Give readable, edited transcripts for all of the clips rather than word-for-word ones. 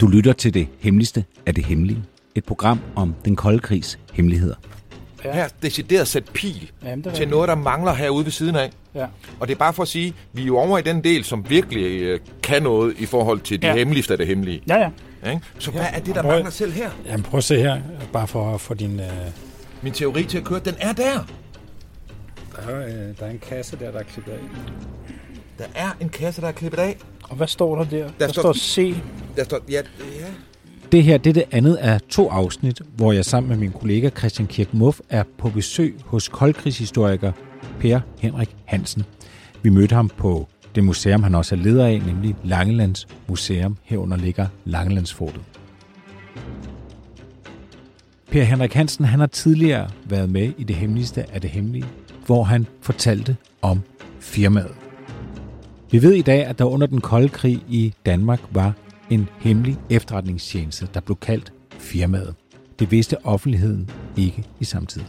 Du lytter til Det Hemmeligste af det Hemmelige. Et program om den kolde krigs hemmeligheder. Ja. Her decideret sæt pil til noget, der mangler herude ved siden af. Ja. Og det er bare for at sige, vi er jo over i den del, som virkelig kan noget i forhold til Det Hemmeligste af det Hemmelige. Ja, ja. Så hvad er det, der mangler selv her? Jamen prøv at se her, bare for at få din... Min teori til at køre, den er der! Der er en kasse der, der er klippet af. Der er en kasse, der er klippet af. Og hvad står der der? Der står C. Der står, ja. Det her, det er det andet af 2 afsnit, hvor jeg sammen med min kollega Christian Kirkmuff er på besøg hos koldkrigshistoriker Peer Henrik Hansen. Vi mødte ham på det museum, han også er leder af, nemlig Langelands Museum. Herunder ligger Langelandsfortet. Peer Henrik Hansen, han har tidligere været med i Det Hemmeligste af det Hemmelige, hvor han fortalte om firmaet. Vi ved i dag, at der under den kolde krig i Danmark var en hemmelig efterretningstjeneste, der blev kaldt Firmaet. Det vidste offentligheden ikke i samtiden.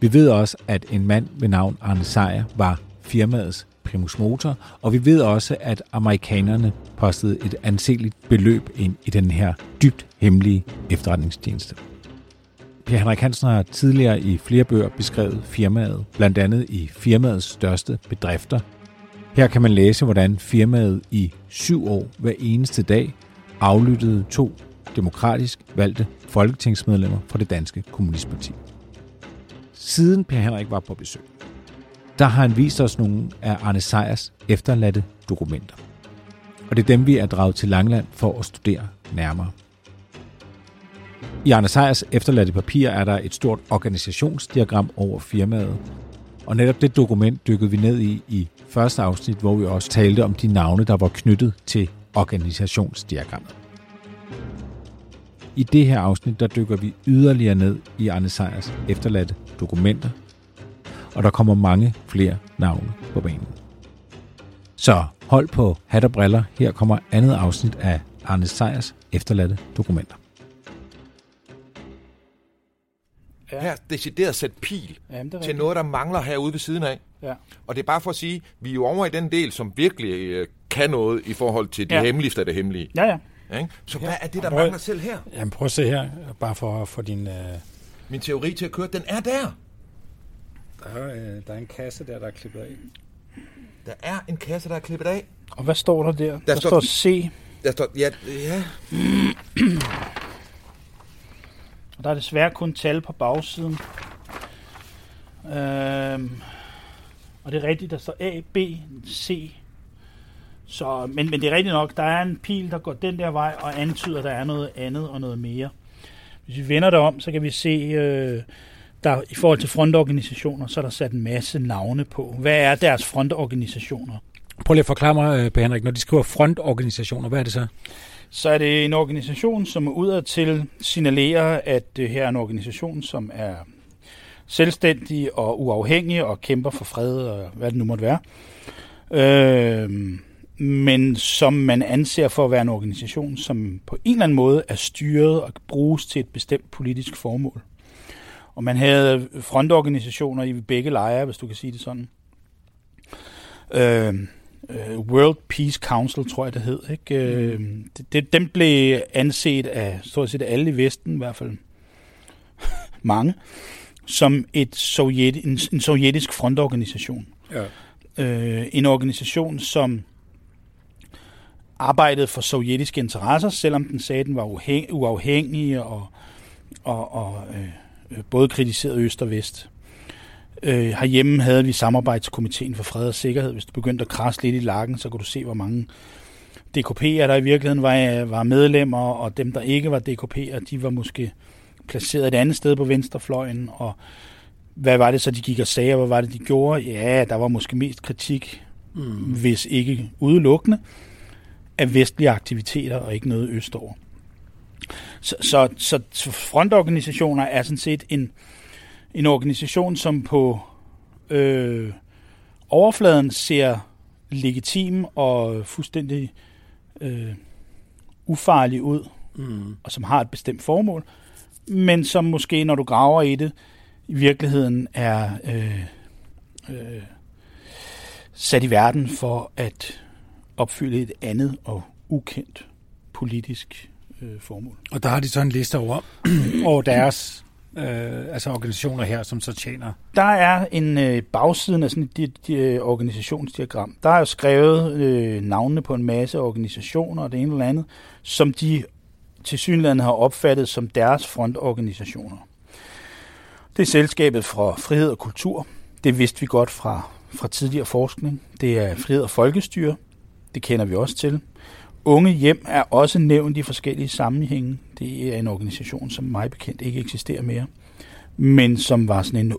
Vi ved også, at en mand ved navn Arne Sejr var firmaets primus motor, og vi ved også, at amerikanerne postede et anseligt beløb ind i den her dybt hemmelige efterretningstjeneste. Peer Henrik Hansen har tidligere i flere bøger beskrevet firmaet, blandt andet i firmaets største bedrifter. Her kan man læse, hvordan firmaet i 7 år hver eneste dag aflyttede 2 demokratisk valgte folketingsmedlemmer fra det danske kommunistparti. Siden Per Henrik var på besøg, der har han vist os nogle af Arne Sejrs efterladte dokumenter. Og det er dem, vi er draget til Langeland for at studere nærmere. I Arne Sejrs efterladte papirer er der et stort organisationsdiagram over firmaet, og netop det dokument dykkede vi ned i første afsnit, hvor vi også talte om de navne, der var knyttet til organisationsdiagrammet. I det her afsnit, der dykker vi yderligere ned i Arne Sejrs efterladte dokumenter, og der kommer mange flere navne på banen. Så hold på hat og briller, her kommer andet afsnit af Arne Sejrs efterladte dokumenter. Ja. Her decideret sæt pil til noget, der mangler herude ved siden af. Ja. Og det er bare for at sige, vi er jo over i den del, som virkelig kan noget i forhold til Det Hemmeligste af det Hemmelige. Ja, ja. Så hvad er det, der mangler selv her? Jamen prøv at se her, bare for at få din... Min teori til at køre, den er der! Der er en kasse der, der er klippet af. Der er en kasse, der er klippet af. Og hvad står der der? Der står C. Der står... Ja. Og der er desværre kun tal på bagsiden. Og det er rigtigt, der står A, B, C. Så, men det er rigtigt nok, der er en pil, der går den der vej og antyder, at der er noget andet og noget mere. Hvis vi vender det om, så kan vi se, der i forhold til frontorganisationer, så er der sat en masse navne på. Hvad er deres frontorganisationer? Prøv lige at forklare mig, Per Henrik, når de skriver frontorganisationer, hvad er det så? Så er det en organisation, som udadtil signalerer, at det her er en organisation, som er selvstændig og uafhængig og kæmper for fred og hvad det nu måtte være. Men som man anser for at være en organisation, som på en eller anden måde er styret og bruges til et bestemt politisk formål. Og man havde frontorganisationer i begge lejre, hvis du kan sige det sådan. World Peace Council, tror jeg, det hed. Ikke? Dem blev anset af stort set alle i Vesten, i hvert fald mange, som en sovjetisk frontorganisation. Ja. En organisation, som arbejdede for sovjetiske interesser, selvom den sagde, den var uafhængig og både kritiserede øst og vest. Herhjemme havde vi samarbejdskomiteen for fred og sikkerhed. Hvis du begyndte at krasse lidt i lakken, så kunne du se, hvor mange DKP'er der i virkeligheden var medlemmer, og dem, der ikke var DKP'er, de var måske placeret et andet sted på venstrefløjen, og hvad var det så, de gik og sagde, og hvad var det, de gjorde? Ja, der var måske mest kritik, hvis ikke udelukkende, af vestlige aktiviteter og ikke noget østover. Så frontorganisationer er sådan set en organisation, som på overfladen ser legitim og fuldstændig ufarlig ud, og som har et bestemt formål, men som måske, når du graver i det, i virkeligheden er sat i verden for at opfylde et andet og ukendt politisk formål. Og der har de så en liste over deres organisationer her, som så tjener. Der er en bagsiden af sådan et organisationsdiagram. Der er jo skrevet navnene på en masse organisationer og det ene eller andet, som de tilsyneladende har opfattet som deres frontorganisationer. Det er Selskabet for Frihed og Kultur. Det vidste vi godt fra tidligere forskning. Det er Frihed og Folkestyre. Det kender vi også til. Unge Hjem er også nævnt i forskellige sammenhænge. Det er en organisation, som mig bekendt ikke eksisterer mere, men som var sådan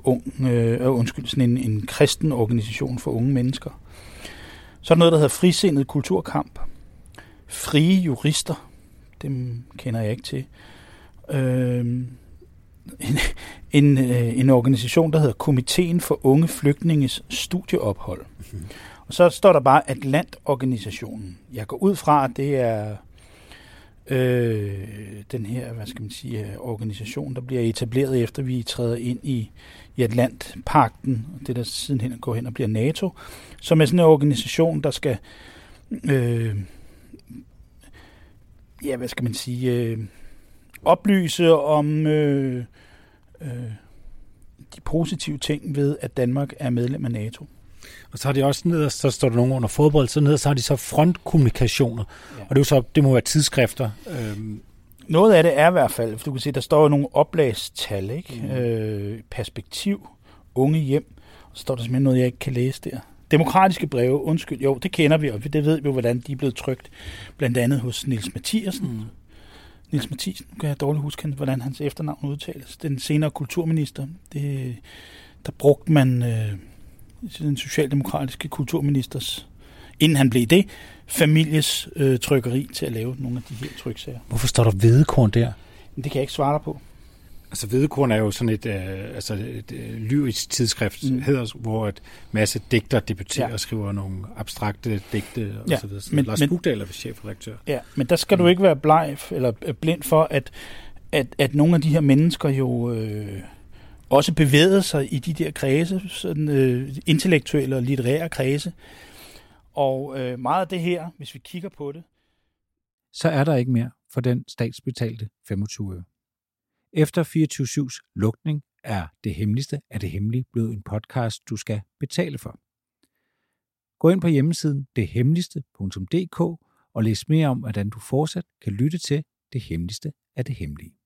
en en kristen organisation for unge mennesker. Så er der noget, der hedder Frisindet Kulturkamp. Frie Jurister. Dem kender jeg ikke til. En organisation, der hedder Komiteen for Unge Flygtninges Studieophold. Og så står der bare Atlantorganisationen. Jeg går ud fra, at det er den her, organisation, der bliver etableret efter vi træder ind i Atlantpagten, det der sidenhen går hen og bliver NATO, som er sådan en organisation, der skal oplyse om de positive ting ved, at Danmark er medlem af NATO. Og så har de også ned, så står der nogen under fodbold, så ned, så har de så frontkommunikationer, ja. Og det er så, det må være tidsskrifter. Noget af det er i hvert fald, for du kan se, der står jo nogle oplagstal, ikke? Mm. Perspektiv, Unge Hjem, og så står der simpelthen noget, jeg ikke kan læse der. Demokratiske breve, undskyld, jo, det kender vi, og det ved vi jo, hvordan de er blevet trykt, blandt andet hos Niels Matthiesen. Mm. Niels Matthiesen, nu kan jeg dårligt huske, hvordan hans efternavn udtales. Den senere kulturminister, der brugte man den socialdemokratiske kulturministers, inden han blev det, families trykkeri til at lave nogle af de her tryksager. Hvorfor står der Hvedekorn der? Men det kan jeg ikke svare dig på. Altså Hvedekorn er jo sådan et lyrisk tidsskrift, hvor en masse digter debuterer og skriver nogle abstrakte digte og så videre. Men Lars Bugdal er chefredaktør. Ja, men der skal du ikke være bleg eller blind for, at nogle af de her mennesker jo også bevægede sig i de der kredse, sådan intellektuelle og litterære kredse. Og meget af det her, hvis vi kigger på det, så er der ikke mere for den statsbetalte 25 øre. Efter 24/7's lukning er Det Hemmeligste af det Hemmelige blevet en podcast, du skal betale for. Gå ind på hjemmesiden dethemmeligste.dk og læs mere om, hvordan du fortsat kan lytte til Det Hemmeligste af det Hemmelige.